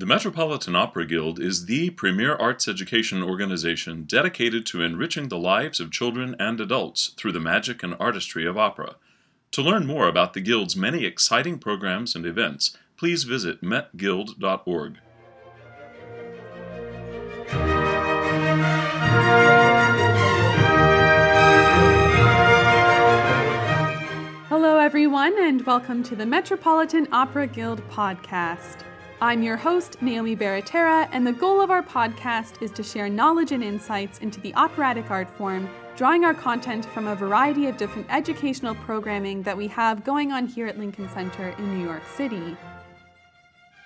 The Metropolitan Opera Guild is the premier arts education organization dedicated to enriching the lives of children and adults through the magic and artistry of opera. To learn more about the Guild's many exciting programs and events, please visit metguild.org. Hello everyone and welcome to the Metropolitan Opera Guild podcast. I'm your host, Naomi Baratera, and the goal of our podcast is to share knowledge and insights into the operatic art form, drawing our content from a variety of different educational programming that we have going on here at Lincoln Center in New York City.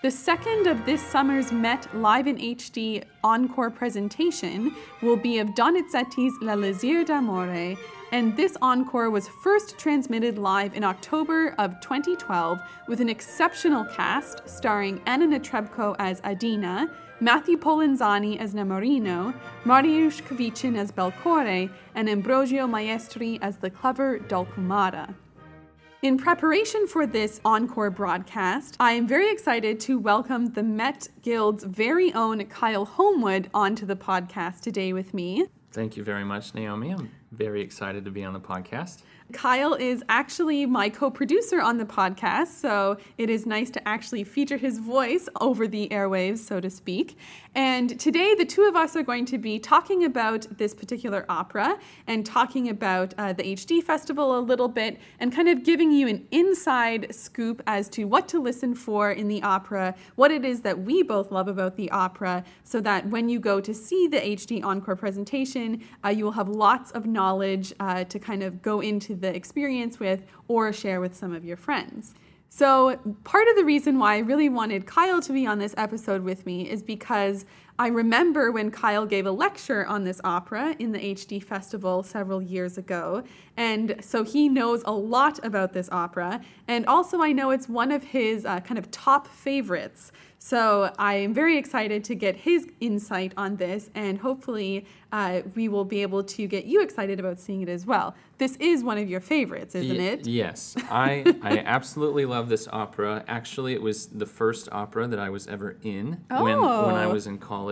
The second of this summer's Met Live in HD encore presentation will be of Donizetti's L'Elisir d'Amore, and this encore was first transmitted live in October of 2012 with an exceptional cast starring Anna Netrebko as Adina, Matthew Polenzani as Nemorino, Mariusz Kwiecien as Belcore, and Ambrogio Maestri as the clever Dulcamara. In preparation for this encore broadcast, I am very excited to welcome the Met Guild's very own Kyle Homewood onto the podcast today with me. Thank you very much, Naomi. I'm very excited to be on the podcast. Kyle is actually my co-producer on the podcast, so it is nice to actually feature his voice over the airwaves, so to speak. And today, the two of us are going to be talking about this particular opera and talking about the HD Festival a little bit and kind of giving you an inside scoop as to what to listen for in the opera, what it is that we both love about the opera, so that when you go to see the HD Encore presentation, you will have lots of knowledge to kind of go into the experience with or share with some of your friends. So part of the reason why I really wanted Kyle to be on this episode with me is because I remember when Kyle gave a lecture on this opera in the HD Festival several years ago, and so he knows a lot about this opera, and also I know it's one of his kind of top favorites. So I am very excited to get his insight on this, and hopefully we will be able to get you excited about seeing it as well. This is one of your favorites, isn't it? Yes. I absolutely love this opera. Actually, it was the first opera that I was ever in when I was in college.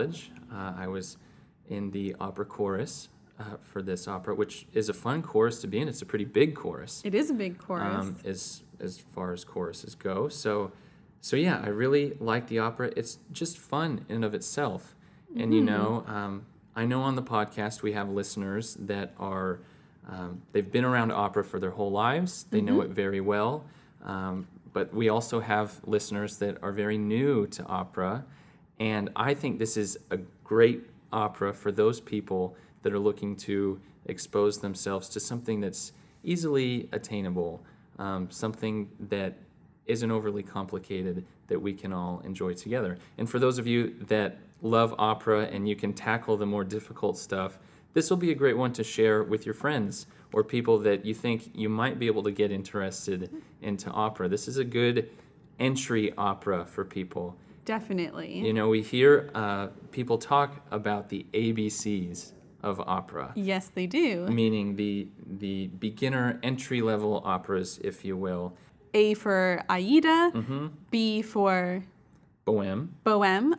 I was in the opera chorus for this opera, which is a fun chorus to be in. It's a pretty big chorus. It is a big chorus. As far as choruses go. So yeah, I really like the opera. It's just fun in and of itself. And you know, I know on the podcast we have listeners that are, they've been around opera for their whole lives. They know it very well. But we also have listeners that are very new to opera. And I think this is a great opera for those people that are looking to expose themselves to something that's easily attainable, something that isn't overly complicated, that we can all enjoy together. And for those of you that love opera and you can tackle the more difficult stuff, this will be a great one to share with your friends or people that you think you might be able to get interested into opera. This is a good entry opera for people. Definitely. You know, we hear people talk about the ABCs of opera. Yes, they do. Meaning the beginner entry-level operas, if you will. A for Aida, B for... Bohème.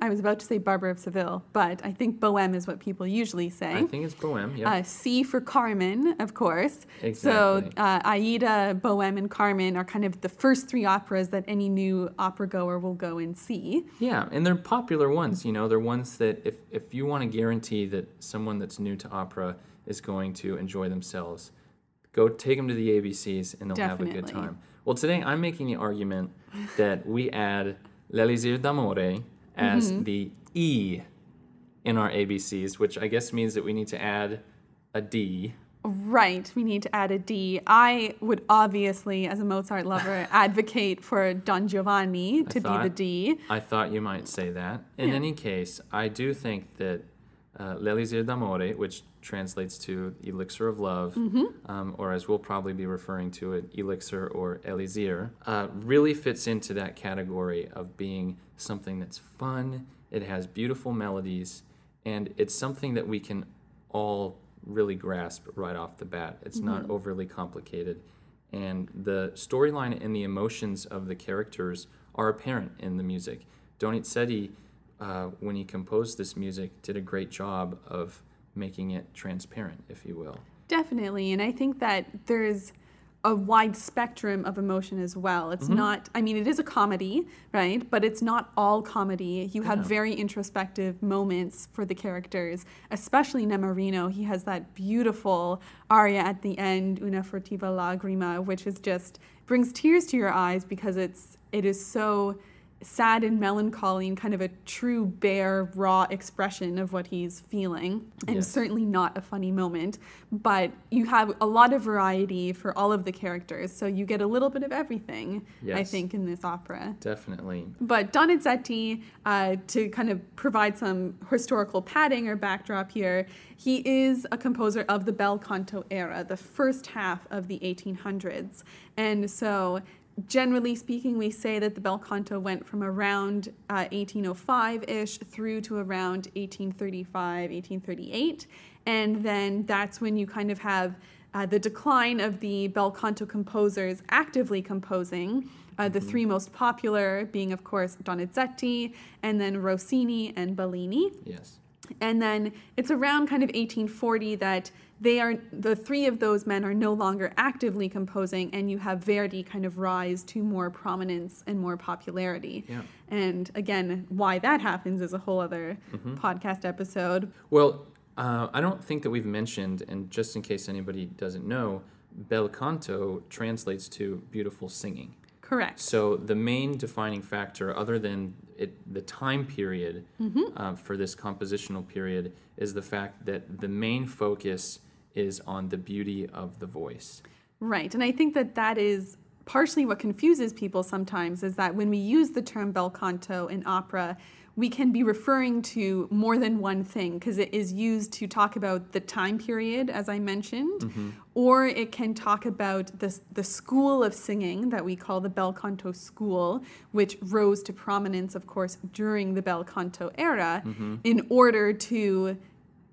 I was about to say Barbara of Seville, but I think Bohème is what people usually say. I think it's Bohème, yeah. C for Carmen, of course. Exactly. So Aida, Bohème, and Carmen are kind of the first three operas that any new opera goer will go and see. Yeah, and they're popular ones, you know. They're ones that if you want to guarantee that someone that's new to opera is going to enjoy themselves, go take them to the ABCs and they'll have a good time. Well, today I'm making the argument that we add L'Elisir d'Amore as the E in our ABCs, which I guess means that we need to add a D. Right, we need to add a D. I would obviously, as a Mozart lover, advocate for Don Giovanni to be the D. I thought you might say that. In any case, I do think that L'Elisir d'Amore, which translates to elixir of love, or as we'll probably be referring to it, elixir or elixir, really fits into that category of being something that's fun, it has beautiful melodies, and it's something that we can all really grasp right off the bat. It's not overly complicated. And the storyline and the emotions of the characters are apparent in the music. Donizetti when he composed this music, did a great job of making it transparent, if you will. Definitely, and I think that there's a wide spectrum of emotion as well. It's mm-hmm. not, I mean, it is a comedy, right? But it's not all comedy. You have very introspective moments for the characters, especially Nemorino. He has that beautiful aria at the end, Una furtiva lagrima, which is just, brings tears to your eyes because it is so sad and melancholy and kind of a true, bare, raw expression of what he's feeling, and certainly not a funny moment. But you have a lot of variety for all of the characters, so you get a little bit of everything, I think, in this opera. Definitely. But Donizetti, to kind of provide some historical padding or backdrop here, he is a composer of the Bel Canto era, the first half of the 1800s. And so, generally speaking, we say that the Bel Canto went from around 1805-ish through to around 1835, 1838, and then that's when you kind of have the decline of the Bel Canto composers actively composing, the three most popular being, of course, Donizetti, and then Rossini and Bellini. Yes. And then it's around kind of 1840 that the three of those men are no longer actively composing, and you have Verdi kind of rise to more prominence and more popularity. Yeah. And again, why that happens is a whole other podcast episode. Well, I don't think that we've mentioned, and just in case anybody doesn't know, Bel Canto translates to beautiful singing. Correct. So the main defining factor, other than the time period for this compositional period, is the fact that the main focus is on the beauty of the voice. Right. And I think that is partially what confuses people sometimes, is that when we use the term Bel Canto in opera, we can be referring to more than one thing, because it is used to talk about the time period, as I mentioned, or it can talk about the school of singing that we call the Bel Canto school, which rose to prominence, of course, during the Bel Canto era, in order to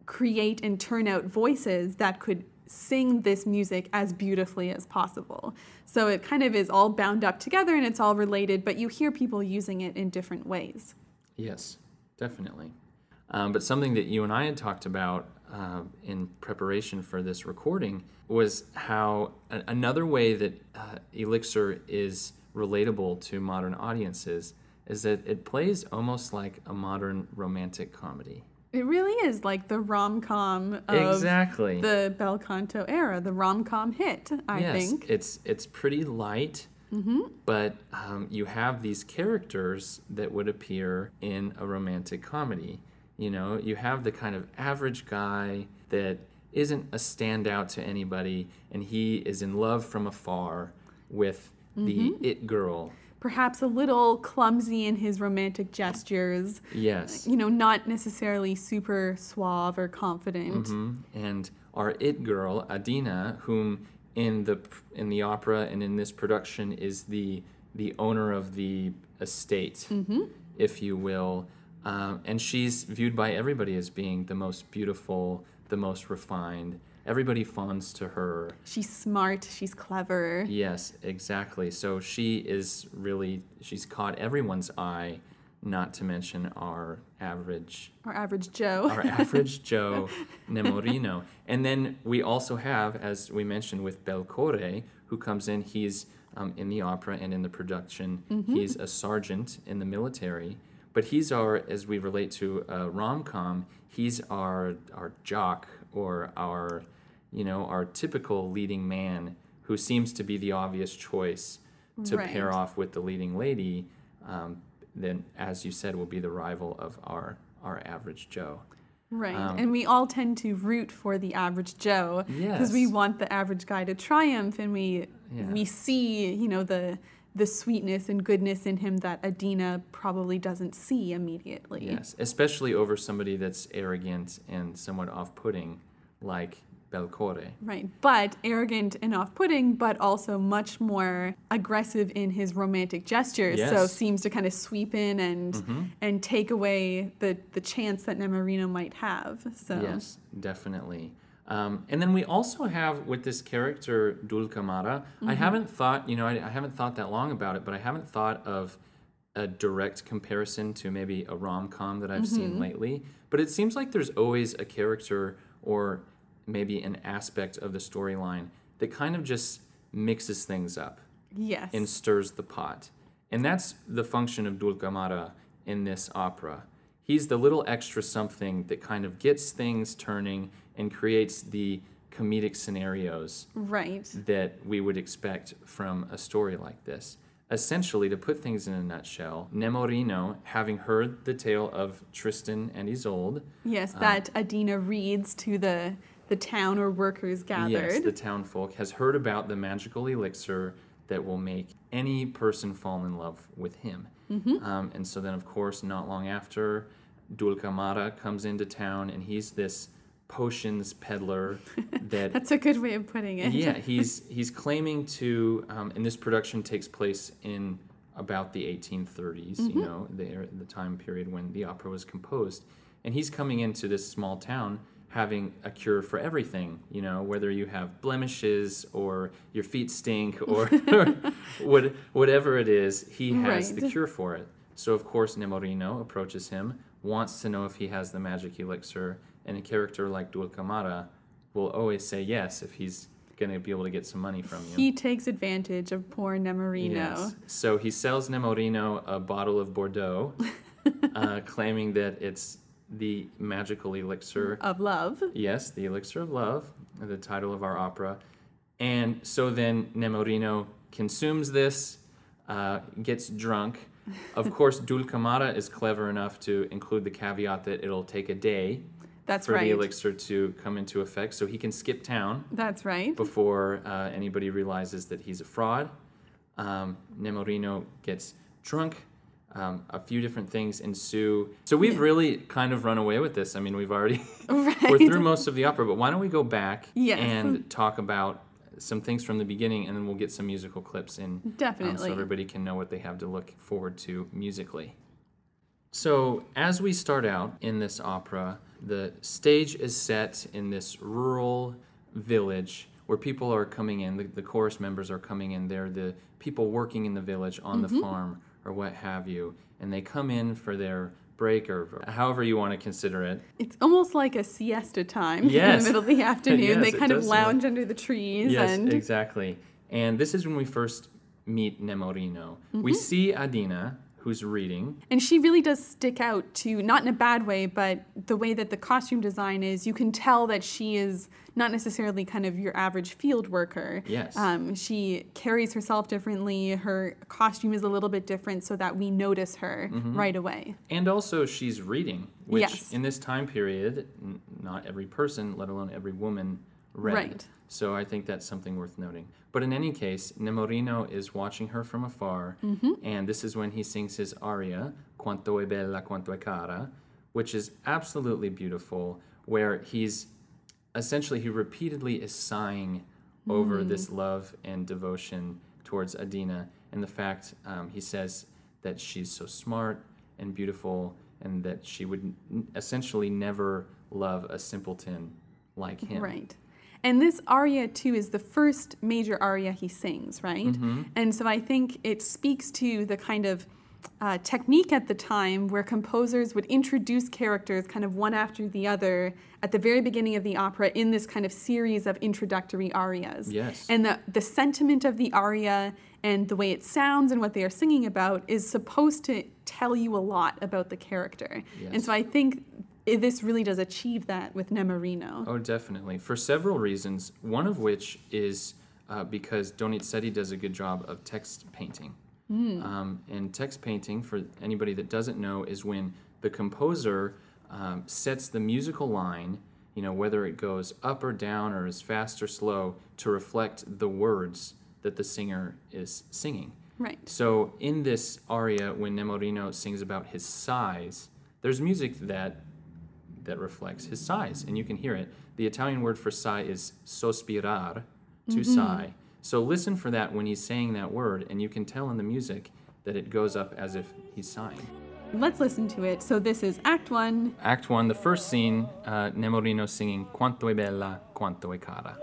create and turn out voices that could sing this music as beautifully as possible. So it kind of is all bound up together and it's all related, but you hear people using it in different ways. Yes, definitely. But something that you and I had talked about in preparation for this recording was how another way that Elixir is relatable to modern audiences is that it plays almost like a modern romantic comedy. It really is like the rom-com of the Bel Canto era, the rom-com hit, I think. It's pretty light. But you have these characters that would appear in a romantic comedy. You know, you have the kind of average guy that isn't a standout to anybody, and he is in love from afar with the it girl. Perhaps a little clumsy in his romantic gestures. Yes. You know, not necessarily super suave or confident. And our it girl, Adina, whom in the opera and in this production is the owner of the estate, if you will, and she's viewed by everybody as being the most beautiful, the most refined. Everybody fawns to her. She's smart. She's clever. Yes, exactly. So she's caught everyone's eye, not to mention our average Joe, Nemorino. And then we also have, as we mentioned, with Belcore, who comes in. He's in the opera and in the production. He's a sergeant in the military. But he's as we relate to rom-com, he's our jock, or our typical leading man who seems to be the obvious choice to pair off with the leading lady. Then, as you said, will be the rival of our average Joe. Right, and we all tend to root for the average Joe because we want the average guy to triumph, and we see, you know, the sweetness and goodness in him that Adina probably doesn't see immediately. Yes, especially over somebody that's arrogant and somewhat off-putting, like Belcore. Right, but arrogant and off-putting, but also much more aggressive in his romantic gestures. Yes. So seems to kind of sweep in and take away the chance that Nemorino might have. So yes, definitely. And then we also have with this character Dulcamara. I haven't thought that long about it, but I haven't thought of a direct comparison to maybe a rom-com that I've seen lately, but it seems like there's always a character or maybe an aspect of the storyline that kind of just mixes things up. Yes. And stirs the pot. And that's the function of Dulcamara in this opera. He's the little extra something that kind of gets things turning and creates the comedic scenarios that we would expect from a story like this. Essentially, to put things in a nutshell, Nemorino, having heard the tale of Tristan and Isolde... Yes, that Adina reads to the town or workers gathered. Yes, the town folk has heard about the magical elixir that will make any person fall in love with him. And so then, of course, not long after, Dulcamara comes into town, and he's this potions peddler. That's a good way of putting it. Yeah, he's claiming to, and this production takes place in about the 1830s, you know, the time period when the opera was composed. And he's coming into this small town having a cure for everything, you know, whether you have blemishes or your feet stink or whatever it is, he has the cure for it. So, of course, Nemorino approaches him, wants to know if he has the magic elixir, and a character like Dulcamara will always say yes if he's going to be able to get some money from you. He takes advantage of poor Nemorino. Yes. So he sells Nemorino a bottle of Bordeaux, claiming that it's the magical elixir of love. Yes, the elixir of love, the title of our opera. And so then Nemorino consumes this, gets drunk. Of course, Dulcamara is clever enough to include the caveat that it'll take a day for the elixir to come into effect, so he can skip town. That's right. Before anybody realizes that he's a fraud. Nemorino gets drunk. A few different things ensue. So we've really kind of run away with this. I mean, we've already... We're through most of the opera, but why don't we go back and talk about some things from the beginning, and then we'll get some musical clips in. Definitely. So everybody can know what they have to look forward to musically. So as we start out in this opera, the stage is set in this rural village where people are coming in. The chorus members are coming in. They're the people working in the village on the farm, or what have you, and they come in for their break, or however you want to consider it. It's almost like a siesta time in the middle of the afternoon. They kind of lounge under the trees. Yes, and... exactly. And this is when we first meet Nemorino. We see Adina, who's reading. And she really does stick out, to, not in a bad way, but the way that the costume design is, you can tell that she is not necessarily kind of your average field worker. Yes. She carries herself differently. Her costume is a little bit different so that we notice her right away. And also she's reading, which in this time period, not every person, let alone every woman, read. Right. So I think that's something worth noting. But in any case, Nemorino is watching her from afar, and this is when he sings his aria, Quanto è bella, quanto è cara, which is absolutely beautiful, where he's essentially, he repeatedly is sighing over this love and devotion towards Adina, and the fact he says that she's so smart and beautiful, and that she would essentially never love a simpleton like him. Right. And this aria, too, is the first major aria he sings, right? And so I think it speaks to the kind of technique at the time where composers would introduce characters kind of one after the other at the very beginning of the opera in this kind of series of introductory arias. Yes. And the sentiment of the aria and the way it sounds and what they are singing about is supposed to tell you a lot about the character. Yes. And so I think... this really does achieve that with Nemorino. Oh, definitely. For several reasons, one of which is because Donizetti does a good job of text painting. And text painting, for anybody that doesn't know, is when the composer sets the musical line, you know, whether it goes up or down or is fast or slow, to reflect the words that the singer is singing. Right. So in this aria, when Nemorino sings about his sighs, there's music that reflects his sighs, and you can hear it. The Italian word for sigh is sospirar, to sigh. So listen for that when he's saying that word, and you can tell in the music that it goes up as if he's sighing. Let's listen to it. So this is Act 1. Act 1, the first scene, Nemorino singing Quanto è bella, quanto è cara.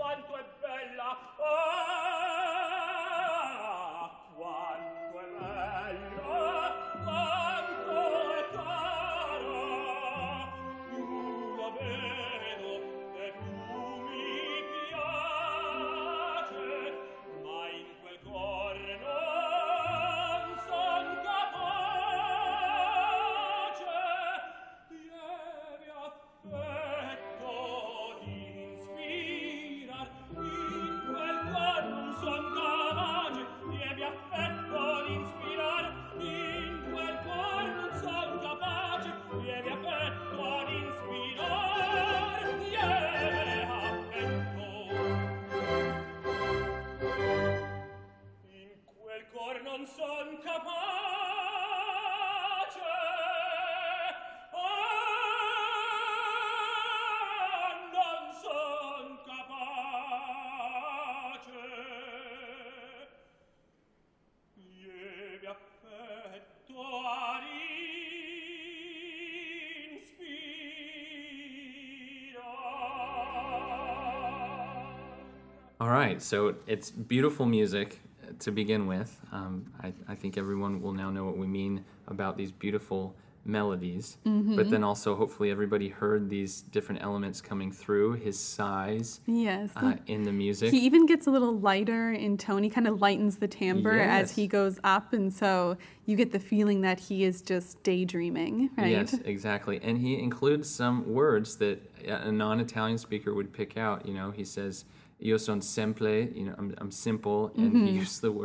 All right, so it's beautiful music to begin with. I think everyone will now know what we mean about these beautiful melodies, mm-hmm. but then also hopefully everybody heard these different elements coming through, his sighs yes. In the music. He even gets a little lighter in tone. He kind of lightens the timbre yes. as he goes up, and so you get the feeling that he is just daydreaming, right? Yes, exactly. And he includes some words that a non-Italian speaker would pick out. You know, he says, Io son semple, you know, I'm simple, and mm-hmm.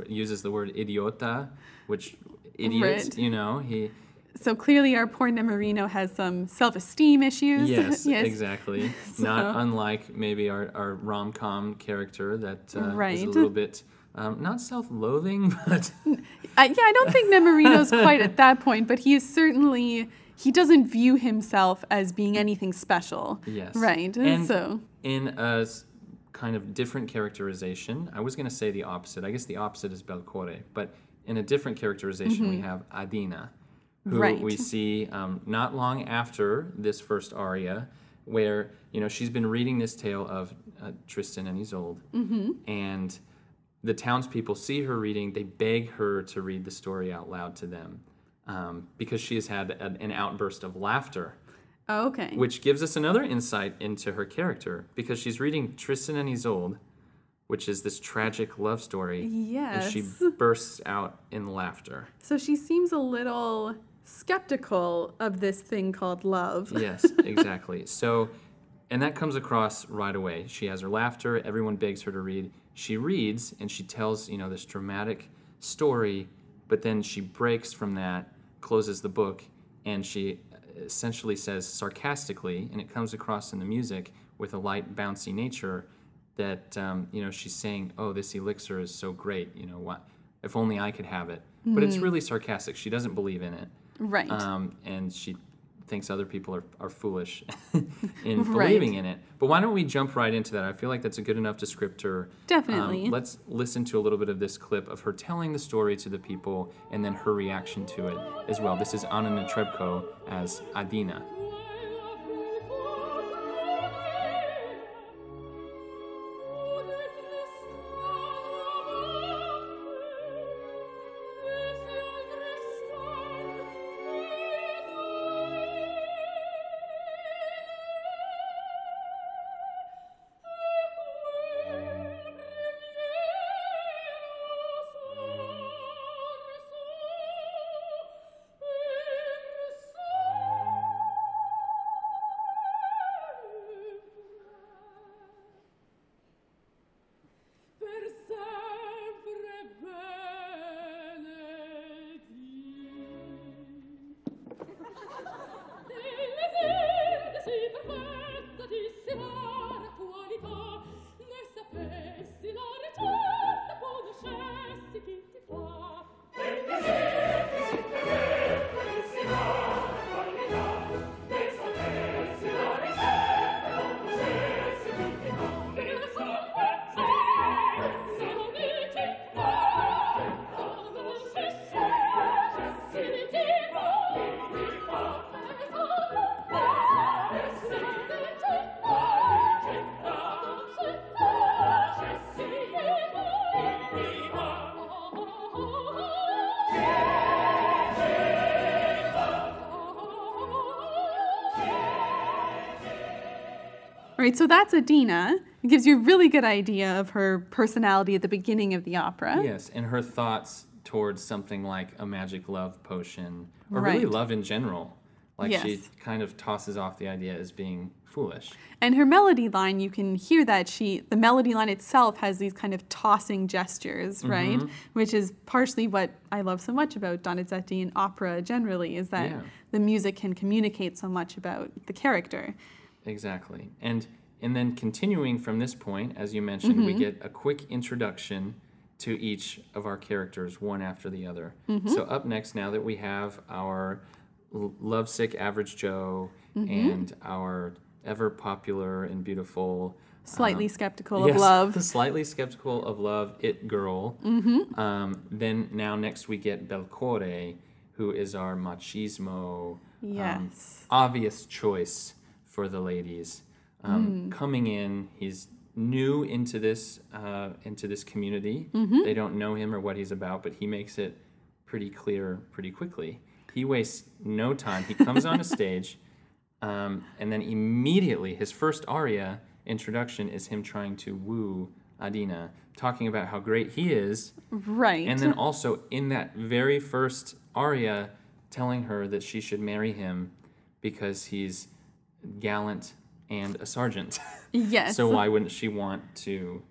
he uses the word idiota, which idiot, right. you know, he... So clearly our poor Nemorino has some self-esteem issues. Yes, yes. exactly. So. Not unlike maybe our rom-com character that right. is a little bit, not self-loathing, but... I don't think Nemorino's quite at that point, but he is certainly, he doesn't view himself as being anything special. Yes. Right, and so... in a kind of different characterization, I was going to say the opposite. I guess the opposite is Belcore, but in a different characterization mm-hmm. we have Adina. Who right. we see not long after this first aria, where you know she's been reading this tale of Tristan and Isolde, mm-hmm. and the townspeople see her reading. They beg her to read the story out loud to them because she has had an outburst of laughter. Oh, okay. Which gives us another insight into her character because she's reading Tristan and Isolde, which is this tragic love story. Yes. And she bursts out in laughter. So she seems a little skeptical of this thing called love. Yes, exactly. So, and that comes across right away. She has her laughter. Everyone begs her to read. She reads, and she tells, you know, this dramatic story, but then she breaks from that, closes the book, and she essentially says sarcastically, and it comes across in the music with a light, bouncy nature, that, you know, she's saying, oh, this elixir is so great, you know, what? If only I could have it. But it's really sarcastic. She doesn't believe in it. Right. And she thinks other people are foolish in believing right. in it. But why don't we jump right into that? I feel like that's a good enough descriptor. Definitely. Let's listen to a little bit of this clip of her telling the story to the people and then her reaction to it as well. This is Anna Netrebko as Adina. Right, so that's Adina. It gives you a really good idea of her personality at the beginning of the opera. Yes, and her thoughts towards something like a magic love potion, or right. really love in general. Like yes. she kind of tosses off the idea as being foolish. And her melody line, you can hear that the melody line itself has these kind of tossing gestures, mm-hmm. right? Which is partially what I love so much about Donizetti and opera generally, is that yeah. the music can communicate so much about the character. Exactly. And then continuing from this point, as you mentioned, mm-hmm. we get a quick introduction to each of our characters, one after the other. Mm-hmm. So up next, now that we have our lovesick average Joe mm-hmm. and our ever popular and beautiful... Slightly skeptical yes, of love. Slightly skeptical of love, it girl. Mm-hmm. Then now next we get Belcore, who is our machismo, obvious choice for the ladies. Coming in, he's new into this community. Mm-hmm. They don't know him or what he's about, but he makes it pretty clear pretty quickly. He wastes no time. He comes on a stage, and then immediately his first aria introduction is him trying to woo Adina, talking about how great he is. Right. And then also in that very first aria, telling her that she should marry him because he's gallant and a sergeant. Yes. So why wouldn't she want to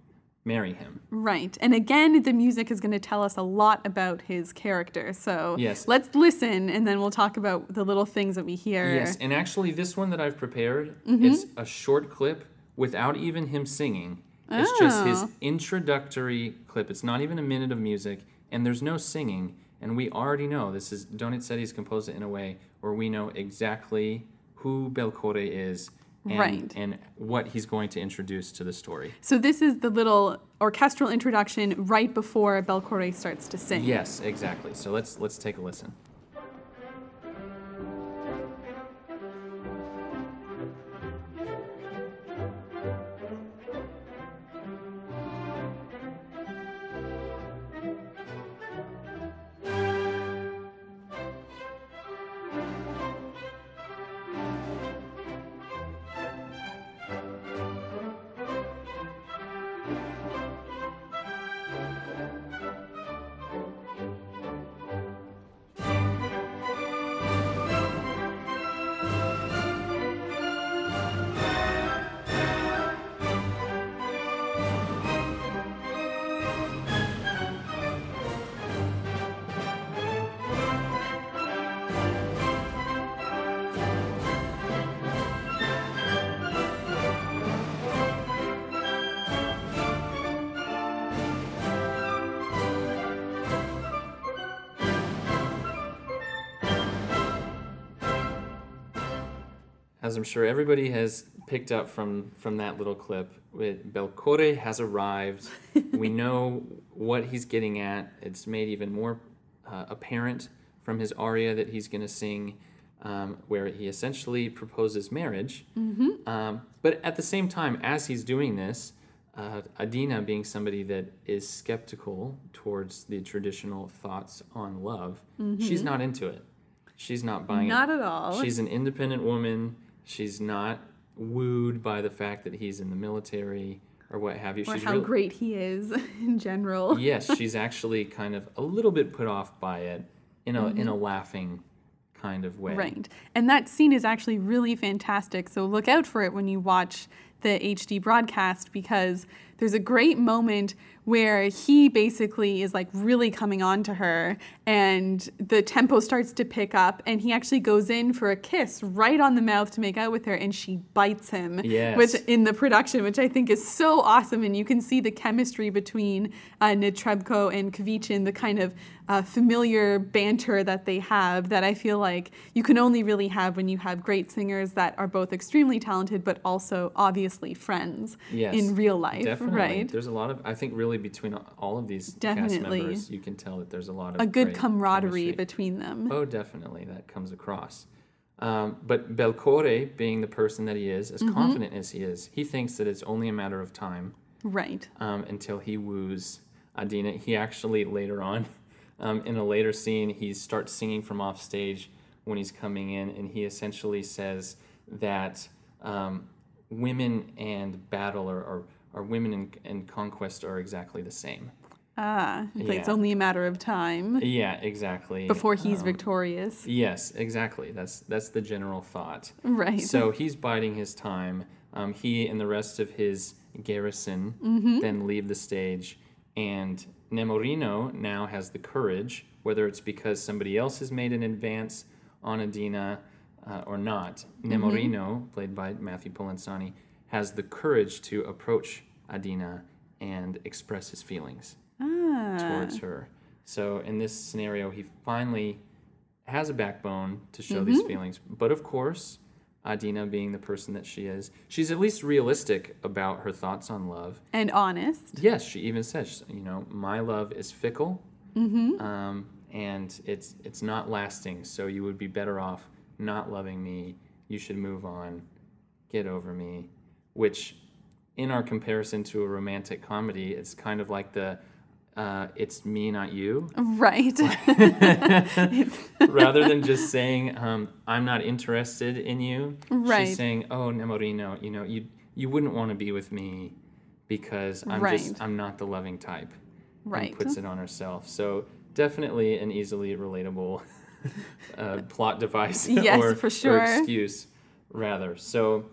marry him? Right. And again, the music is going to tell us a lot about his character. So yes, let's listen, and then we'll talk about the little things that we hear. Yes. And actually, this one that I've prepared is a short clip without even him singing. It's just his introductory clip. It's not even a minute of music, and there's no singing. And we already know this is Donizetti's composed it in a way where we know exactly who Belcore is and, and what he's going to introduce to the story. So this is the little orchestral introduction right before Belcore starts to sing. Yes, exactly. So let's take a listen. As I'm sure everybody has picked up from that little clip, Belcore has arrived. We know what he's getting at. It's made even more apparent from his aria that he's going to sing, where he essentially proposes marriage. Mm-hmm. But at the same time, as he's doing this, Adina, being somebody that is skeptical towards the traditional thoughts on love, she's not into it. She's not buying it. Not at all. She's an independent woman. She's not wooed by the fact that he's in the military or what have you. Or she's how great he is in general. Yes, she's actually kind of a little bit put off by it in a laughing kind of way. Right. And that scene is actually really fantastic, so look out for it when you watch the HD broadcast, because there's a great moment where he basically is like really coming on to her and the tempo starts to pick up and he actually goes in for a kiss right on the mouth to make out with her and she bites him. Yes. Which in the production, which I think is so awesome, and you can see the chemistry between Netrebko and Kwiecien, the kind of familiar banter that they have that I feel like you can only really have when you have great singers that are both extremely talented but also obviously friends in real life. Definitely. Right. There's a lot of, I think really between all of these cast members, you can tell that there's a lot of a good camaraderie between them. Oh, definitely. That comes across. But Belcore, being the person that he is, as confident as he is, he thinks that it's only a matter of time. Right. Until he woos Adina. He actually later on, in a later scene, he starts singing from off stage when he's coming in, and he essentially says that women and battle or women in conquest are exactly the same. It's only a matter of time. Yeah, exactly. Before he's victorious. Yes, exactly. That's the general thought. Right. So he's biding his time. He and the rest of his garrison then leave the stage, and Nemorino now has the courage, whether it's because somebody else has made an advance on Adina or not. Nemorino, played by Matthew Polenzani, has the courage to approach Adina and express his feelings towards her. So in this scenario, he finally has a backbone to show these feelings. But of course, Adina, being the person that she is, she's at least realistic about her thoughts on love. And honest. Yes, she even says, my love is fickle, and it's not lasting, so you would be better off not loving me. You should move on. Get over me. Which in our comparison to a romantic comedy, it's kind of like the it's me, not you. Right. Rather than just saying, I'm not interested in you. Right. She's saying, oh, Nemorino, you know, you wouldn't want to be with me because I'm not the loving type. Right. And puts it on herself. So definitely an easily relatable plot device. Yes, for sure. Or excuse, rather. So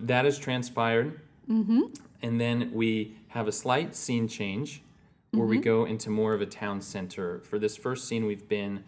that has transpired. Mm-hmm. And then we have a slight scene change, where we go into more of a town center. For this first scene, we've been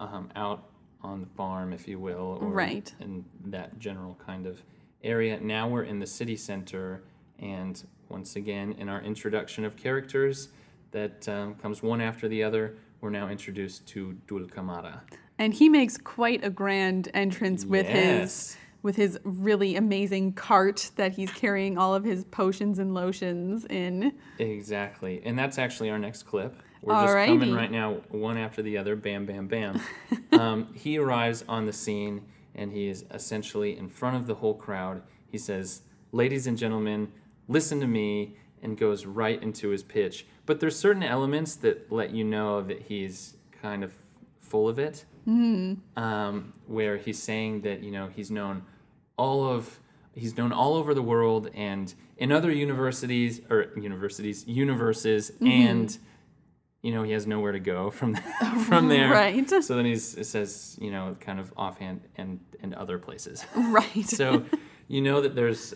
out on the farm, if you will, or in that general kind of area. Now we're in the city center, and once again, in our introduction of characters that comes one after the other, we're now introduced to Dulcamara. And he makes quite a grand entrance with his really amazing cart that he's carrying all of his potions and lotions in. Exactly. And that's actually our next clip. We're just coming right now, one after the other, bam, bam, bam. He arrives on the scene, and he is essentially in front of the whole crowd. He says, ladies and gentlemen, listen to me, and goes right into his pitch. But there's certain elements that let you know that he's kind of full of it, where he's saying that, you know, he's known all over the world and in other universes, and you know, he has nowhere to go from there. Right. So then it says, you know, kind of offhand and other places. Right. So you know that there's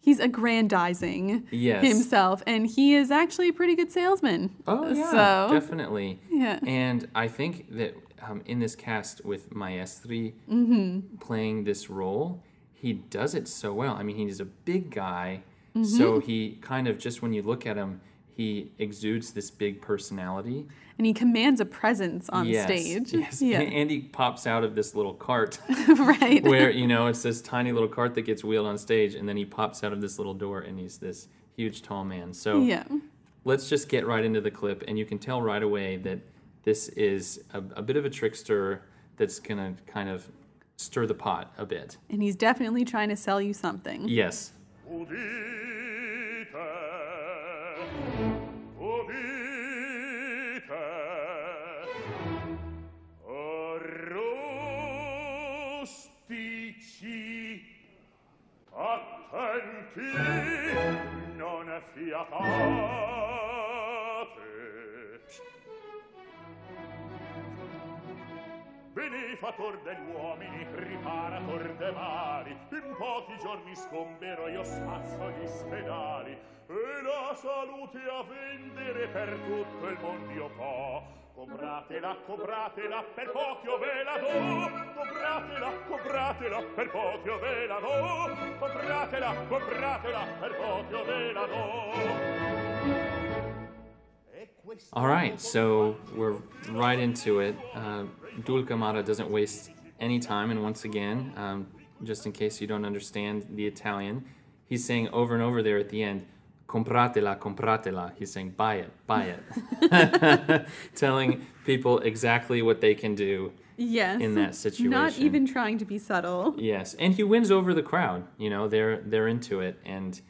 he's aggrandizing himself, and he is actually a pretty good salesman. Oh yeah, definitely. Yeah. And I think that in this cast with Maestri playing this role, he does it so well. I mean, he's a big guy, so he kind of, just when you look at him, he exudes this big personality. And he commands a presence on stage. Yes, yeah. And he pops out of this little cart. Right. Where, you know, it's this tiny little cart that gets wheeled on stage, and then he pops out of this little door, and he's this huge, tall man. So let's just get right into the clip, and you can tell right away that this is a bit of a trickster that's going to kind of stir the pot a bit. And he's definitely trying to sell you something. Yes. Benefator degli uomini, riparator dei mali, in pochi giorni sgomberò io spazzo gli spedali, e la salute a vendere per tutto il mondo io po'. Compratela, compratela, per poco ve la do. Compratela, compratela, per poco ve la do. Compratela, compratela, per poco ve la do. All right, so we're right into it. Dulcamara doesn't waste any time, and once again, just in case you don't understand the Italian, he's saying over and over there at the end, compratela, compratela. He's saying, buy it, buy it. Telling people exactly what they can do in that situation. Not even trying to be subtle. Yes, and he wins over the crowd. You know, they're into it, and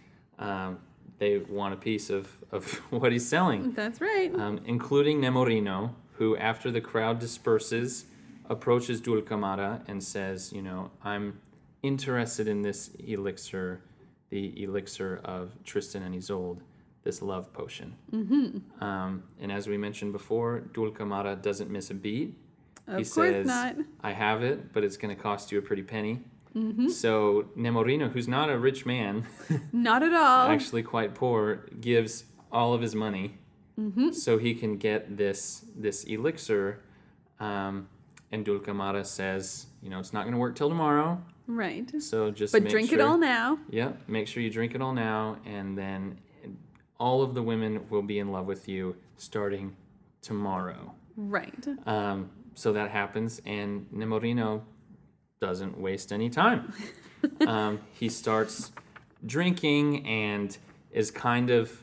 they want a piece of what he's selling. That's right. Including Nemorino, who, after the crowd disperses, approaches Dulcamara and says, you know, I'm interested in this elixir, the elixir of Tristan and Isolde, this love potion. Mm-hmm. And as we mentioned before, Dulcamara doesn't miss a beat. Of course not. He says, I have it, but it's going to cost you a pretty penny. Mm-hmm. So Nemorino, who's not a rich man, not at all, actually quite poor, gives all of his money so he can get this elixir. And Dulcamara says, you know, it's not going to work till tomorrow. Right. So just drink it all now. Yeah, make sure you drink it all now, and then all of the women will be in love with you starting tomorrow. Right. So that happens, and Nemorino doesn't waste any time. He starts drinking and is kind of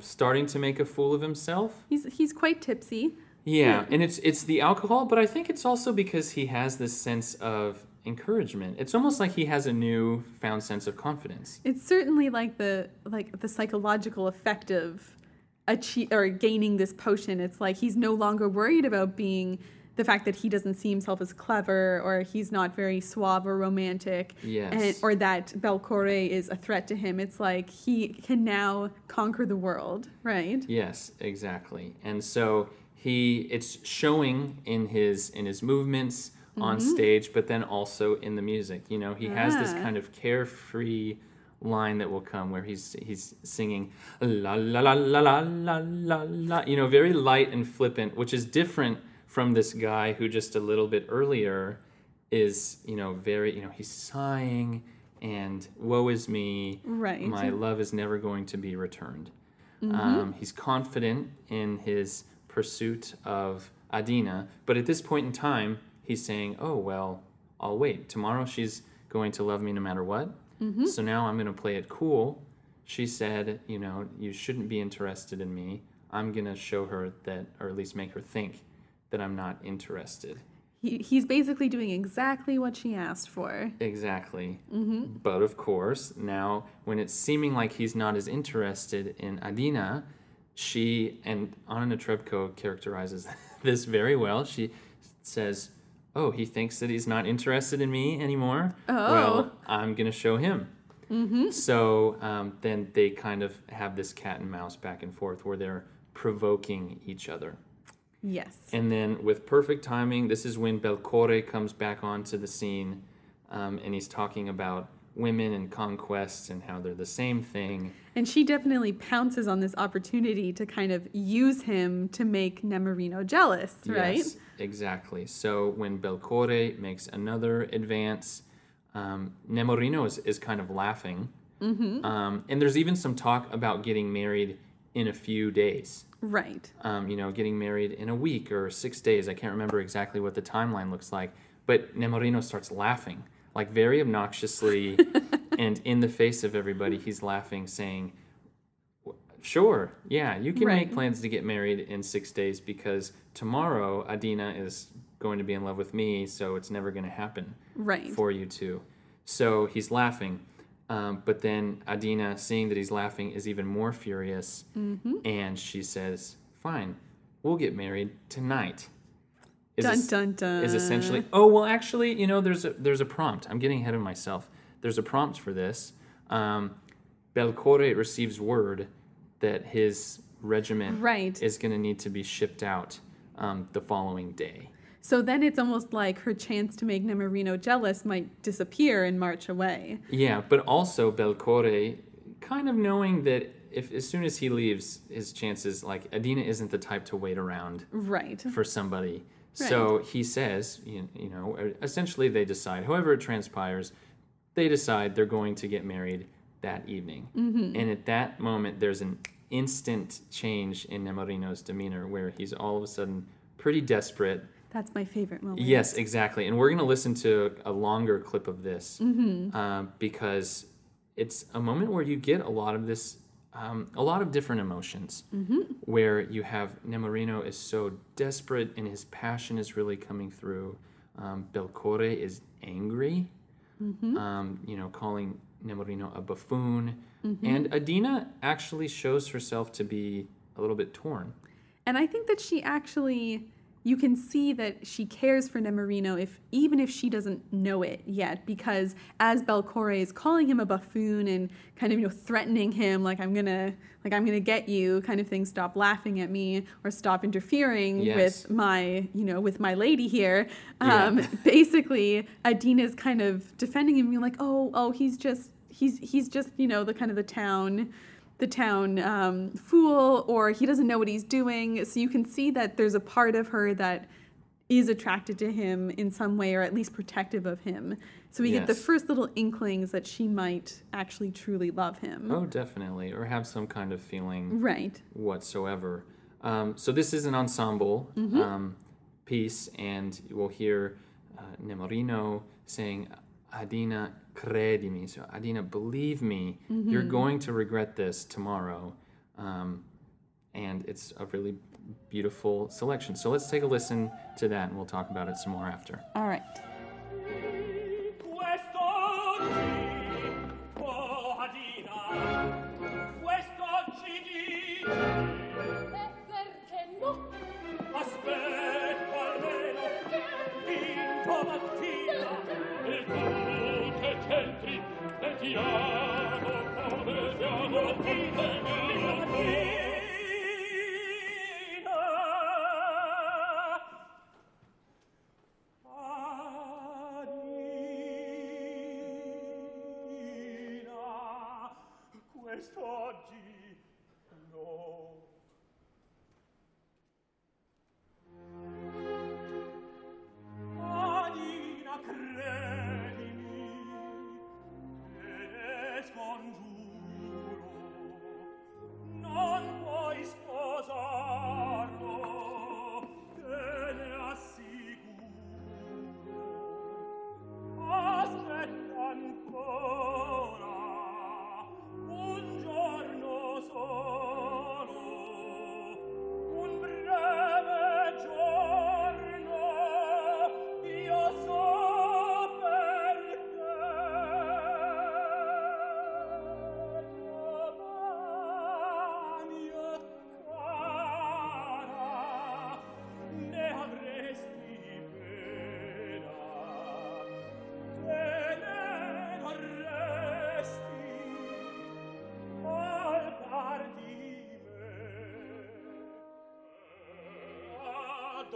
starting to make a fool of himself. He's quite tipsy. Yeah, and it's the alcohol, but I think it's also because he has this sense of encouragement. It's almost like he has a new found sense of confidence. It's certainly like the psychological effect of gaining this potion. It's like he's no longer worried about being the fact that he doesn't see himself as clever, or he's not very suave or romantic, yes, or that Belcore is a threat to him. It's like he can now conquer the world, right? Yes, exactly. And so it's showing in his movements on stage, but then also in the music. You know, he has this kind of carefree line that will come where he's singing la la la la la la la la. You know, very light and flippant, which is different from this guy who just a little bit earlier is, you know, very, you know, he's sighing and woe is me, right, my love is never going to be returned. He's confident in his pursuit of Adina, but at this point in time, he's saying, oh, well, I'll wait. Tomorrow she's going to love me no matter what, so now I'm going to play it cool. She said, you know, you shouldn't be interested in me. I'm going to show her that, or at least make her think that I'm not interested. He's basically doing exactly what she asked for. Exactly. But of course, now when it's seeming like he's not as interested in Adina, she, and Anna Netrebko characterizes this very well, she says, oh, he thinks that he's not interested in me anymore? Oh. Well, I'm going to show him. So then they kind of have this cat and mouse back and forth where they're provoking each other. Yes. And then with perfect timing, this is when Belcore comes back onto the scene, and he's talking about women and conquests and how they're the same thing. And she definitely pounces on this opportunity to kind of use him to make Nemorino jealous, right? Yes, exactly. So when Belcore makes another advance, Nemorino is kind of laughing. And there's even some talk about getting married in a few days. Right. You know, getting married in a week or 6 days. I can't remember exactly what the timeline looks like. But Nemorino starts laughing, like very obnoxiously, and in the face of everybody, he's laughing, saying, sure, yeah, you can make plans to get married in 6 days because tomorrow Adina is going to be in love with me, so it's never going to happen for you two. So he's laughing. But then Adina, seeing that he's laughing, is even more furious, and she says, fine, we'll get married tonight. Is essentially, oh, well, actually, you know, there's a prompt. I'm getting ahead of myself. There's a prompt for this. Belcore receives word that his regiment is going to need to be shipped out the following day. So then it's almost like her chance to make Nemorino jealous might disappear and march away. Yeah, but also Belcore kind of knowing that as soon as he leaves, his chances, like, Adina isn't the type to wait around for somebody. Right. So he says, you know, essentially they decide, however it transpires, they decide they're going to get married that evening. And at that moment, there's an instant change in Nemorino's demeanor where he's all of a sudden pretty desperate. That's my favorite moment. Yes, exactly. And we're going to listen to a longer clip of this because it's a moment where you get a lot of this, a lot of different emotions where you have Nemorino is so desperate and his passion is really coming through. Belcore is angry, you know, calling Nemorino a buffoon. And Adina actually shows herself to be a little bit torn. And I think that she actually... You can see that she cares for Nemorino even if she doesn't know it yet, because as Belcore is calling him a buffoon and kind of, you know, threatening him, like I'm gonna get you, kind of thing, stop laughing at me or stop interfering with my, you know, with my lady here. Basically Adina's kind of defending him, being like, oh, he's just, you know, the town fool, or he doesn't know what he's doing. So you can see that there's a part of her that is attracted to him in some way, or at least protective of him. So we get the first little inklings that she might actually truly love him. Oh, definitely. Or have some kind of feeling whatsoever. So this is an ensemble piece, and we'll hear Nemorino saying, Adina, credimi. So, Adina, believe me, you're going to regret this tomorrow. And it's a really beautiful selection. So let's take a listen to that, and we'll talk about it some more after. All right.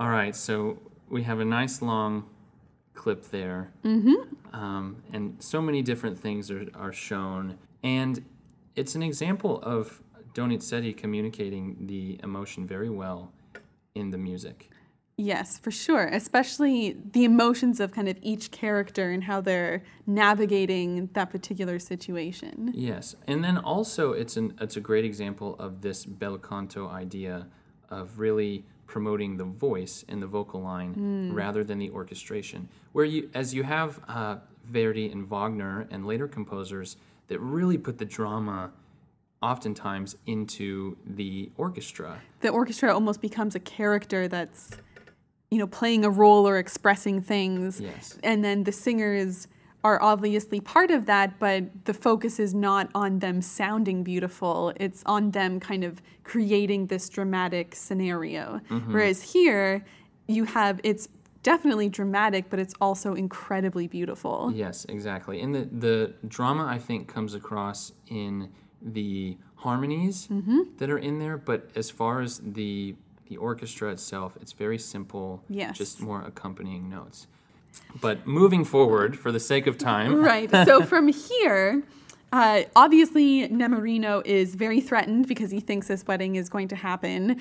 All right, so we have a nice long clip there, and so many different things are shown, and it's an example of Donizetti communicating the emotion very well in the music. Yes, for sure, especially the emotions of kind of each character and how they're navigating that particular situation. Yes, and then also it's a great example of this Bel Canto idea of really promoting the voice and the vocal line rather than the orchestration. Where you have Verdi and Wagner and later composers that really put the drama oftentimes into the orchestra. The orchestra almost becomes a character that's, playing a role or expressing things. Yes. And then the singers are obviously part of that, but the focus is not on them sounding beautiful. It's on them kind of creating this dramatic scenario. Mm-hmm. Whereas here, it's definitely dramatic, but it's also incredibly beautiful. Yes, exactly. And the drama, I think, comes across in the harmonies that are in there, but as far as the orchestra itself, it's very simple, just more accompanying notes. But moving forward, for the sake of time. Right. So from here, obviously Nemorino is very threatened because he thinks this wedding is going to happen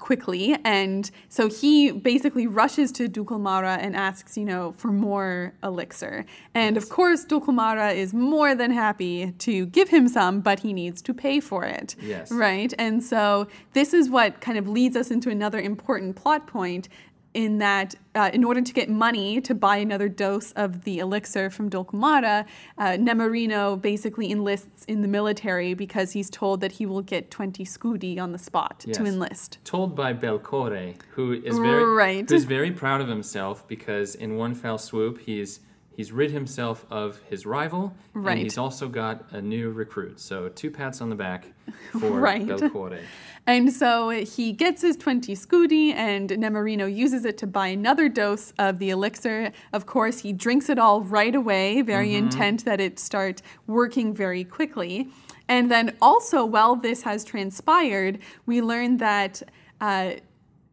quickly. And so he basically rushes to Dulcamara and asks, for more elixir. And of course, Dulcamara is more than happy to give him some, but he needs to pay for it. Yes. Right. And so this is what kind of leads us into another important plot point, in that in order to get money to buy another dose of the elixir from Dulcamara, Nemorino basically enlists in the military because he's told that he will get 20 scudi on the spot to enlist. Told by Belcore, who is very proud of himself because in one fell swoop he's He's rid himself of his rival, right, and he's also got a new recruit. So two pats on the back for right. Belcore. And so he gets his 20 scudi, and Nemorino uses it to buy another dose of the elixir. Of course, he drinks it all right away, very intent that it start working very quickly. And then also, while this has transpired, we learn that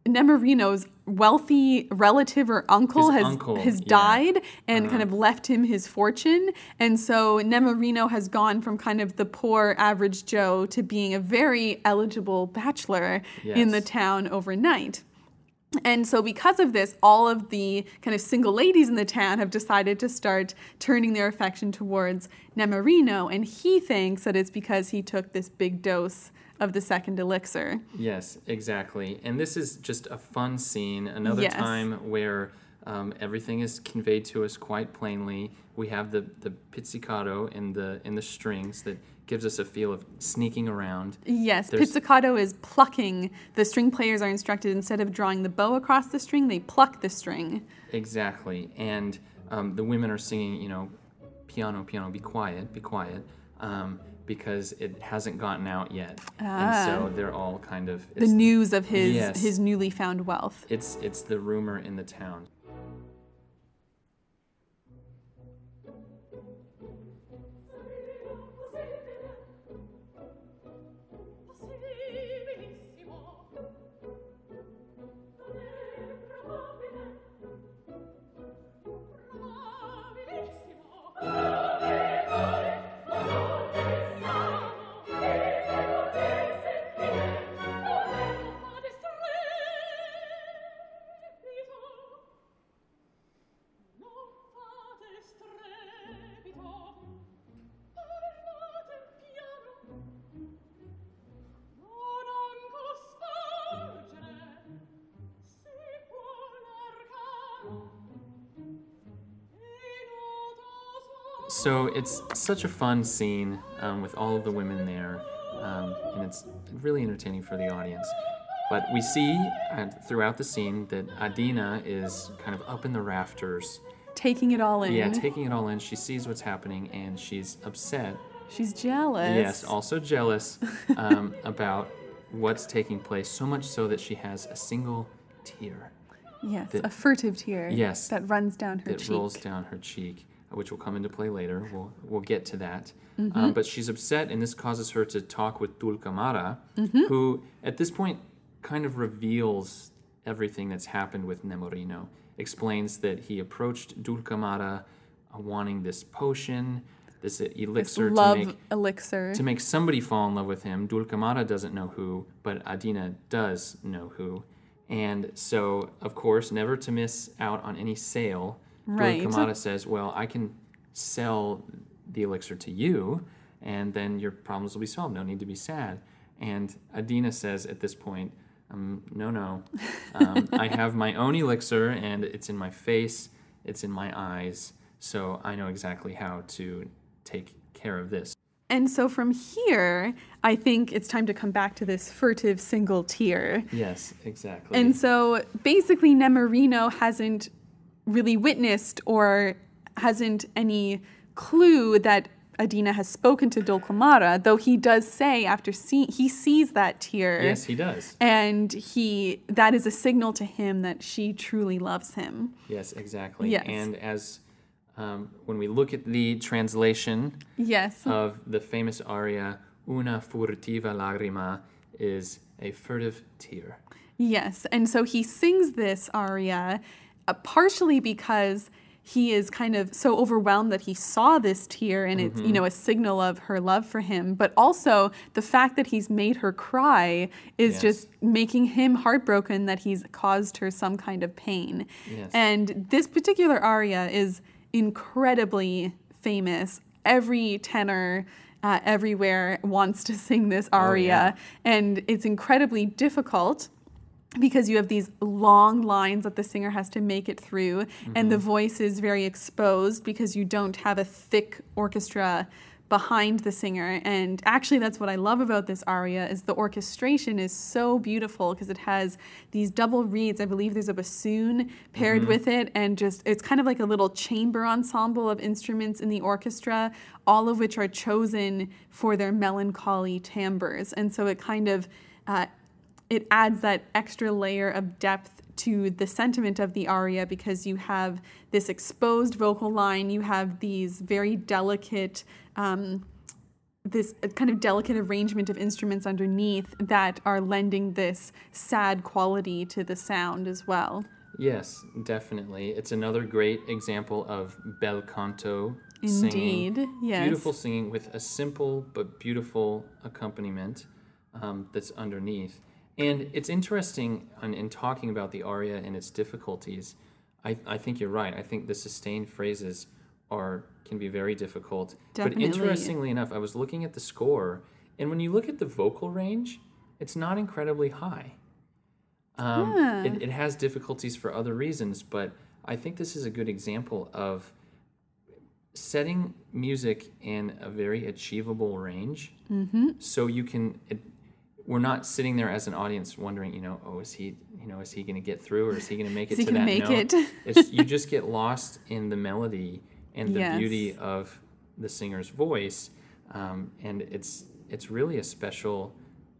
Nemorino's wealthy relative or uncle has died and kind of left him his fortune. And so Nemorino has gone from kind of the poor average Joe to being a very eligible bachelor in the town overnight. And so because of this, all of the kind of single ladies in the town have decided to start turning their affection towards Nemorino. And he thinks that it's because he took this big dose of the second elixir. Yes, exactly. And this is just a fun scene, another time where everything is conveyed to us quite plainly. We have the pizzicato in the strings that gives us a feel of sneaking around. Yes, pizzicato is plucking. The string players are instructed, instead of drawing the bow across the string, they pluck the string. Exactly. And the women are singing, you know, piano, piano, be quiet, because it hasn't gotten out yet. And so they're all kind of... The news of his newly found wealth. It's the rumor in the town. So it's such a fun scene with all of the women there, and it's really entertaining for the audience. But we see throughout the scene that Adina is kind of up in the rafters. Taking it all in. Yeah, taking it all in. She sees what's happening, and she's upset. She's jealous. Yes, also jealous about what's taking place, so much so that she has a single tear. Yes, a furtive tear that runs down her cheek. That rolls down her cheek, which will come into play later. We'll get to that. Mm-hmm. But she's upset, and this causes her to talk with Dulcamara, who at this point kind of reveals everything that's happened with Nemorino, explains that he approached Dulcamara wanting this potion, this elixir, to make somebody fall in love with him. Dulcamara doesn't know who, but Adina does know who. And so, of course, never to miss out on any sale, Dulcamara says, well, I can sell the elixir to you, and then your problems will be solved. No need to be sad. And Adina says at this point, no, I have my own elixir, and it's in my face, it's in my eyes, so I know exactly how to take care of this. And so from here, I think it's time to come back to this furtive single tear. Yes, exactly. And so basically Nemorino hasn't really witnessed or hasn't any clue that Adina has spoken to Dulcamara, though he does say he sees that tear. Yes, he does. And that is a signal to him that she truly loves him. Yes, exactly. Yes. And as when we look at the translation of the famous aria, Una furtiva lagrima is a furtive tear. Yes, and so he sings this aria partially because he is kind of so overwhelmed that he saw this tear and it's, a signal of her love for him. But also the fact that he's made her cry is just making him heartbroken that he's caused her some kind of pain. Yes. And this particular aria is incredibly famous. Every tenor everywhere wants to sing this aria. Oh, yeah. And it's incredibly difficult, because you have these long lines that the singer has to make it through, and the voice is very exposed because you don't have a thick orchestra behind the singer. And actually that's what I love about this aria, is the orchestration is so beautiful because it has these double reeds. I believe there's a bassoon paired with it, and just it's kind of like a little chamber ensemble of instruments in the orchestra, all of which are chosen for their melancholy timbres. And so it kind of it adds that extra layer of depth to the sentiment of the aria, because you have this exposed vocal line, you have these very delicate, this kind of delicate arrangement of instruments underneath that are lending this sad quality to the sound as well. Yes, definitely. It's another great example of bel canto singing. Indeed, yes. Beautiful singing with a simple but beautiful accompaniment that's underneath. And it's interesting, in talking about the aria and its difficulties, I think you're right. I think the sustained phrases can be very difficult. Definitely. But interestingly enough, I was looking at the score, and when you look at the vocal range, it's not incredibly high. It has difficulties for other reasons, but I think this is a good example of setting music in a very achievable range, so you can... We're not sitting there as an audience wondering, is he going to get through, or is he going to make it to that note? You just get lost in the melody and the beauty of the singer's voice, and it's really a special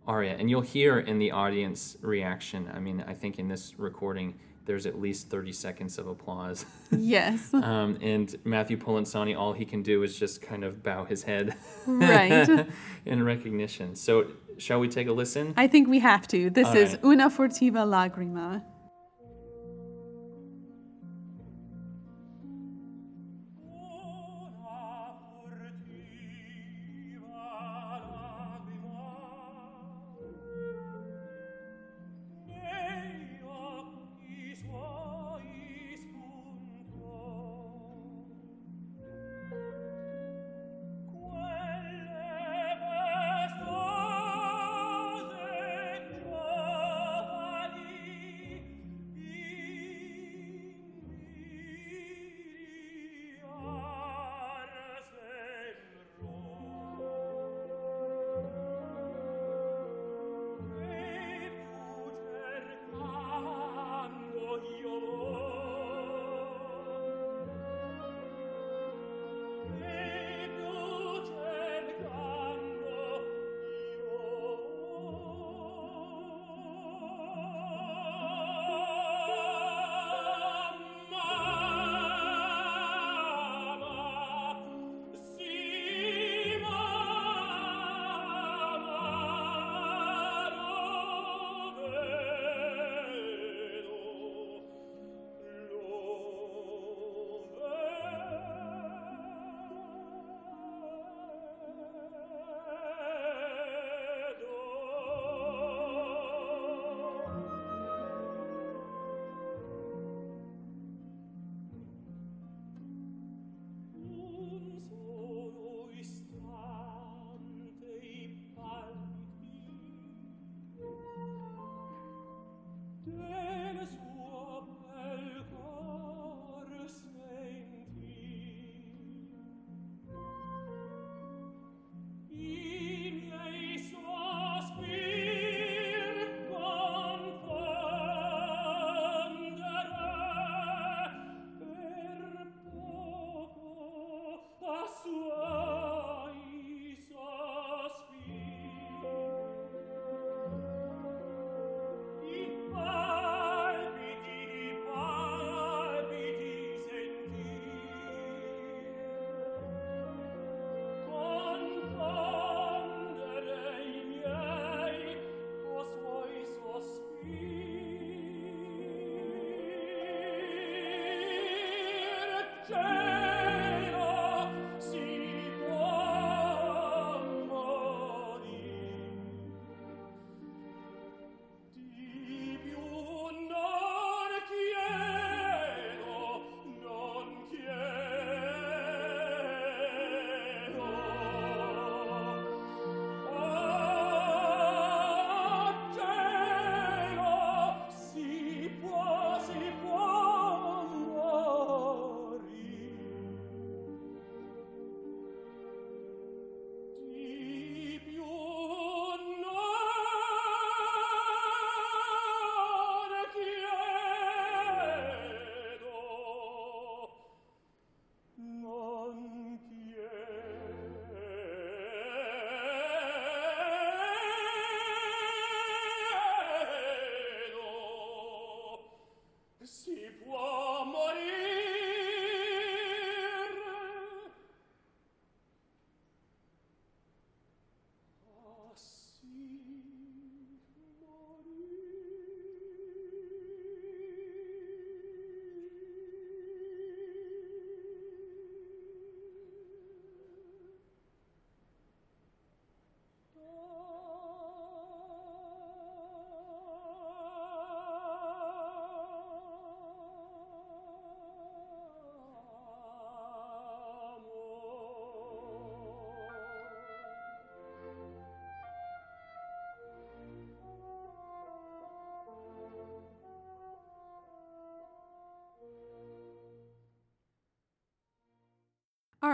aria. And you'll hear in the audience reaction. I mean, I think in this recording there's at least 30 seconds of applause. Yes. And Matthew Polenzani, all he can do is just kind of bow his head, right, in recognition. So. Shall we take a listen? I think we have to. This is right. Una furtiva lagrima.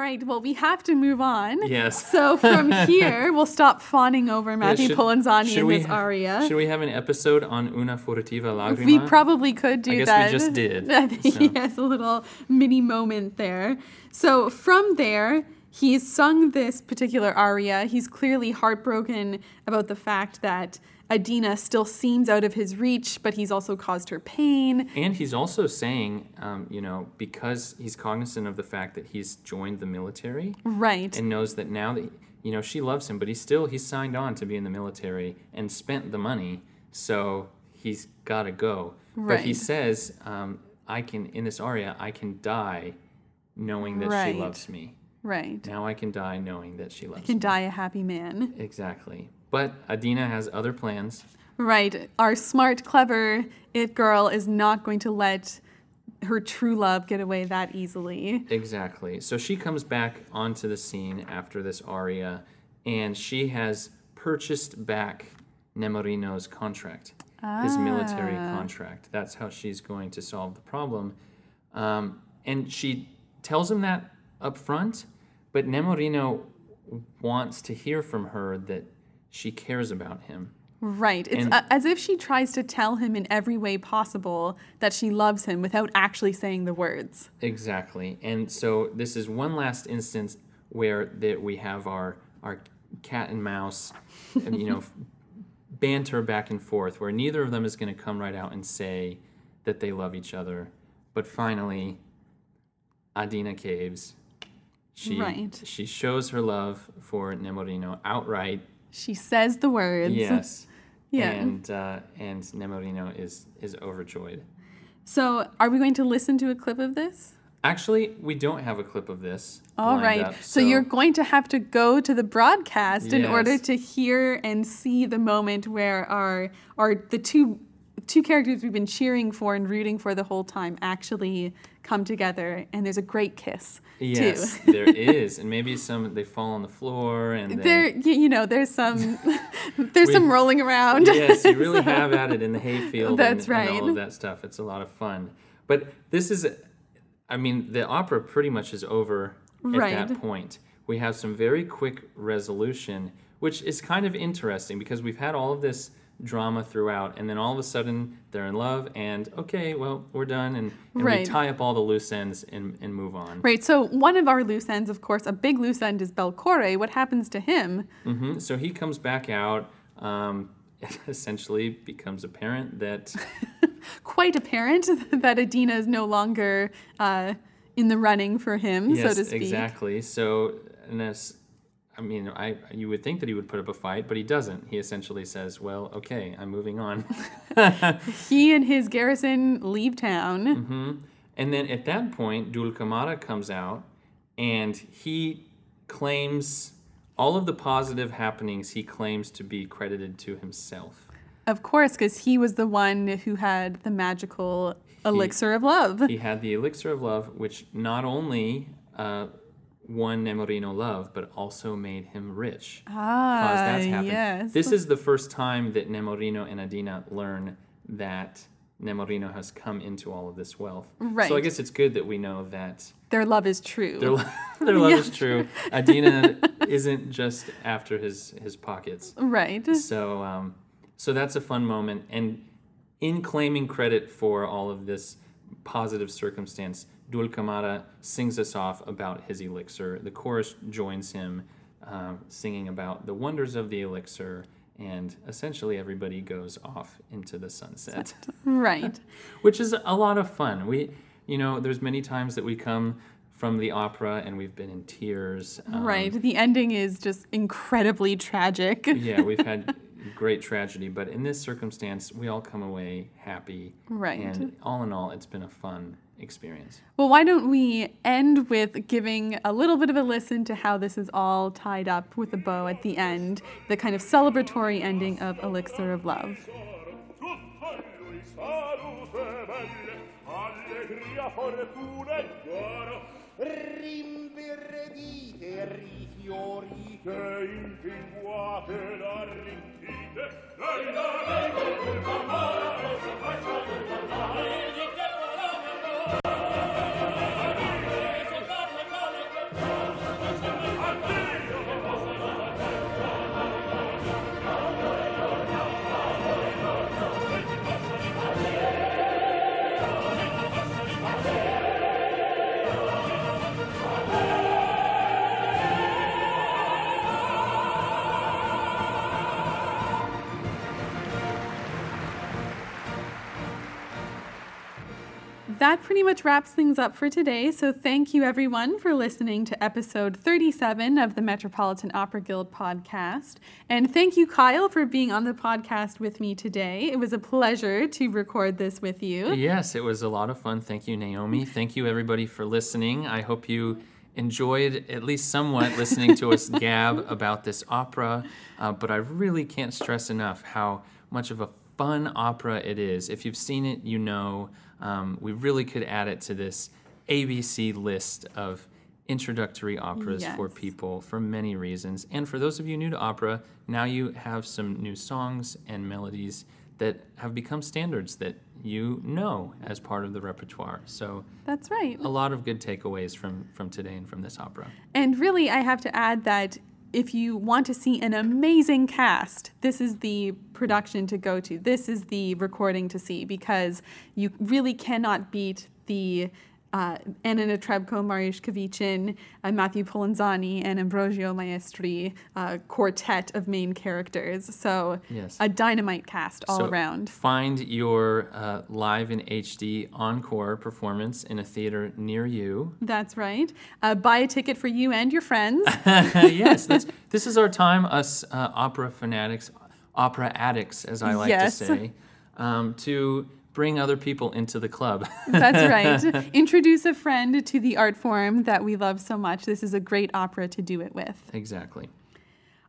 right, well, we have to move on. Yes. So from here, we'll stop fawning over Matthew Polenzani and his aria. Should we have an episode on Una furtiva lagrima? We probably could do that. I guess we just did. Yes, a little mini moment there. So from there, he's sung this particular aria. He's clearly heartbroken about the fact that Adina still seems out of his reach, but he's also caused her pain. And he's also saying, because he's cognizant of the fact that he's joined the military. Right. And knows that now that, she loves him, but he's signed on to be in the military and spent the money, so he's got to go. Right. But he says, in this aria, I can die knowing that she loves me. Right. Now I can die knowing that she loves me. I can die a happy man. Exactly. But Adina has other plans. Right. Our smart, clever it girl is not going to let her true love get away that easily. Exactly. So she comes back onto the scene after this aria, and she has purchased back Nemorino's contract, his military contract. That's how she's going to solve the problem. And she tells him that up front, but Nemorino wants to hear from her that she cares about him. Right. It's as if she tries to tell him in every way possible that she loves him without actually saying the words. Exactly. And so this is one last instance where we have our cat and mouse, banter back and forth, where neither of them is going to come right out and say that they love each other. But finally, Adina caves. She shows her love for Nemorino outright. She says the words. Yes. Yeah. And Nemorino is overjoyed. So are we going to listen to a clip of this? Actually, we don't have a clip of this. All right. Up, so you're going to have to go to the broadcast in order to hear and see the moment where the two characters we've been cheering for and rooting for the whole time actually come together, and there's a great kiss. Yes, too. There is, and maybe they fall on the floor, and there's some rolling around. Yes, you really have at it in the hayfield. That's right, and all of that stuff. It's a lot of fun. But this is, the opera pretty much is over at that point. We have some very quick resolution, which is kind of interesting because we've had all of this drama throughout, and then all of a sudden they're in love, and okay, well, we're done, and we tie up all the loose ends and move on. Right, so one of our loose ends, of course, a big loose end is Belcore. What happens to him? Mm-hmm. So he comes back out, essentially becomes apparent that... Quite apparent that Adina is no longer in the running for him, so to speak. Yes, exactly. So, you would think that he would put up a fight, but he doesn't. He essentially says, well, okay, I'm moving on. He and his garrison leave town. Mm-hmm. And then at that point, Dulcamara comes out, and he claims all of the positive happenings he claims to be credited to himself. Of course, because he was the one who had the magical elixir of love. He had the elixir of love, which not only... won Nemorino love, but also made him rich. Cause that's happened. Yes. This is the first time that Nemorino and Adina learn that Nemorino has come into all of this wealth. Right. So I guess it's good that we know that... Their love is true. Their love is true. Adina isn't just after his pockets. Right. So so that's a fun moment. And in claiming credit for all of this positive circumstance, Dulcamara sings us off about his elixir. The chorus joins him singing about the wonders of the elixir, and essentially everybody goes off into the sunset. Right. Which is a lot of fun. There's many times that we come from the opera and we've been in tears. Right. The ending is just incredibly tragic. Yeah, we've had... great tragedy, but in this circumstance, we all come away happy. Right. And all in all, it's been a fun experience. Well, why don't we end with giving a little bit of a listen to how this is all tied up with a bow at the end, the kind of celebratory ending of Elixir of Love. Rinverdite e rifiorite impinguate l'arrintite dai dai col Dulcamara e si faccia Dulcamara e gli che volano e si parla e that pretty much wraps things up for today. So thank you everyone for listening to episode 37 of the Metropolitan Opera Guild podcast. And thank you, Kyle, for being on the podcast with me today. It was a pleasure to record this with you. Yes, it was a lot of fun. Thank you, Naomi. Thank you everybody for listening. I hope you enjoyed at least somewhat listening to us gab about this opera, but I really can't stress enough how much of a fun opera it is. If you've seen it, you know we really could add it to this ABC list of introductory operas for people for many reasons. And for those of you new to opera, now you have some new songs and melodies that have become standards that you know as part of the repertoire. So that's right. A lot of good takeaways from today and from this opera. And really, I have to add that if you want to see an amazing cast, this is the production to go to. This is the recording to see, because you really cannot beat the Anna Netrebko, Mariusz Kwiecien, Matthew Polenzani, and Ambrogio Maestri quartet of main characters. So a dynamite cast all around. Find your live in HD encore performance in a theater near you. That's right. Buy a ticket for you and your friends. Yes, this is our time, us opera fanatics, opera addicts, as I like to say, to bring other people into the club. That's right. Introduce a friend to the art form that we love so much. This is a great opera to do it with. Exactly.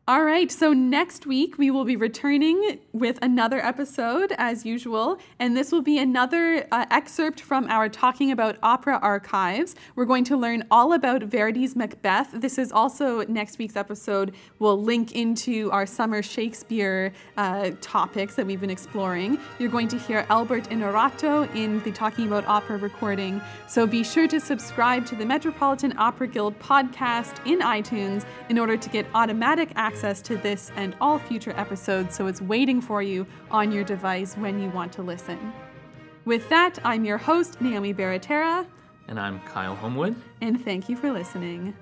All right, so next week we will be returning with another episode as usual, and this will be another excerpt from our Talking About Opera archives. We're going to learn all about Verdi's Macbeth. This is also next week's episode. We'll link into our summer Shakespeare topics that we've been exploring. You're going to hear Albert Inorato in the Talking About Opera recording. So be sure to subscribe to the Metropolitan Opera Guild podcast in iTunes in order to get automatic access to this and all future episodes, so it's waiting for you on your device when you want to listen. With that, I'm your host, Naomi Baratera. And I'm Kyle Homewood. And thank you for listening.